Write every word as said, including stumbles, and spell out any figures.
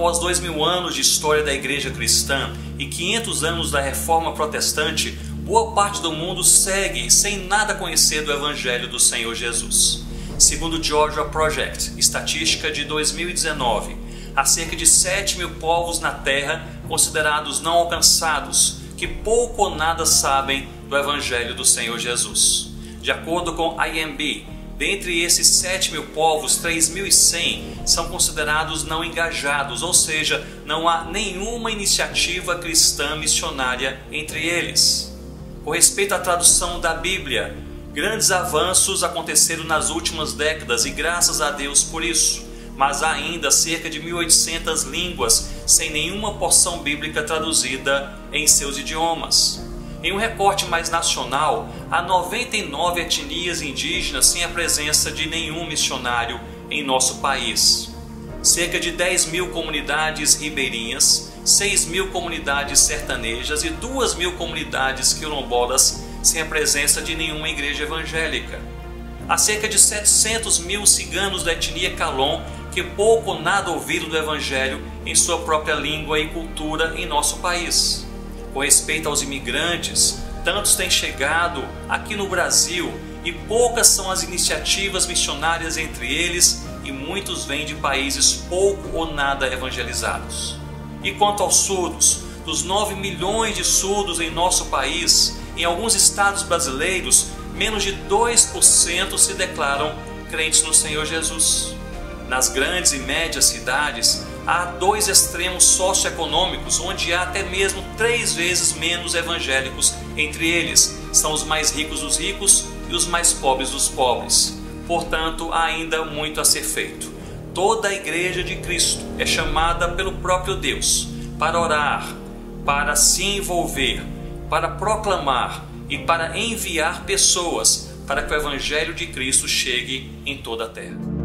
após dois mil anos de história da Igreja cristã e quinhentos anos da Reforma protestante, boa parte do mundo segue sem nada conhecer do Evangelho do Senhor Jesus. Segundo o Georgia Project, estatística de dois mil e dezenove, há cerca de sete mil povos na Terra considerados não alcançados, que pouco ou nada sabem do Evangelho do Senhor Jesus. De acordo com a I M B, dentre esses sete mil povos, três mil e cem são considerados não engajados, ou seja, não há nenhuma iniciativa cristã missionária entre eles. Com respeito à tradução da Bíblia, grandes avanços aconteceram nas últimas décadas e graças a Deus por isso, mas há ainda cerca de mil e oitocentas línguas sem nenhuma porção bíblica traduzida em seus idiomas. Em um recorte mais nacional, há noventa e nove etnias indígenas sem a presença de nenhum missionário em nosso país. Cerca de dez mil comunidades ribeirinhas, seis mil comunidades sertanejas e duas mil comunidades quilombolas sem a presença de nenhuma igreja evangélica. Há cerca de setecentos mil ciganos da etnia Calon que pouco ou nada ouviram do Evangelho em sua própria língua e cultura em nosso país. Com respeito aos imigrantes, tantos têm chegado aqui no Brasil e poucas são as iniciativas missionárias entre eles e muitos vêm de países pouco ou nada evangelizados. E quanto aos surdos, dos nove milhões de surdos em nosso país, em alguns estados brasileiros, menos de dois por cento se declaram crentes no Senhor Jesus. Nas grandes e médias cidades, há dois extremos socioeconômicos, onde há até mesmo três vezes menos evangélicos entre eles. São os mais ricos dos ricos e os mais pobres dos pobres. Portanto, há ainda muito a ser feito. Toda a Igreja de Cristo é chamada pelo próprio Deus para orar, para se envolver, para proclamar e para enviar pessoas para que o Evangelho de Cristo chegue em toda a terra.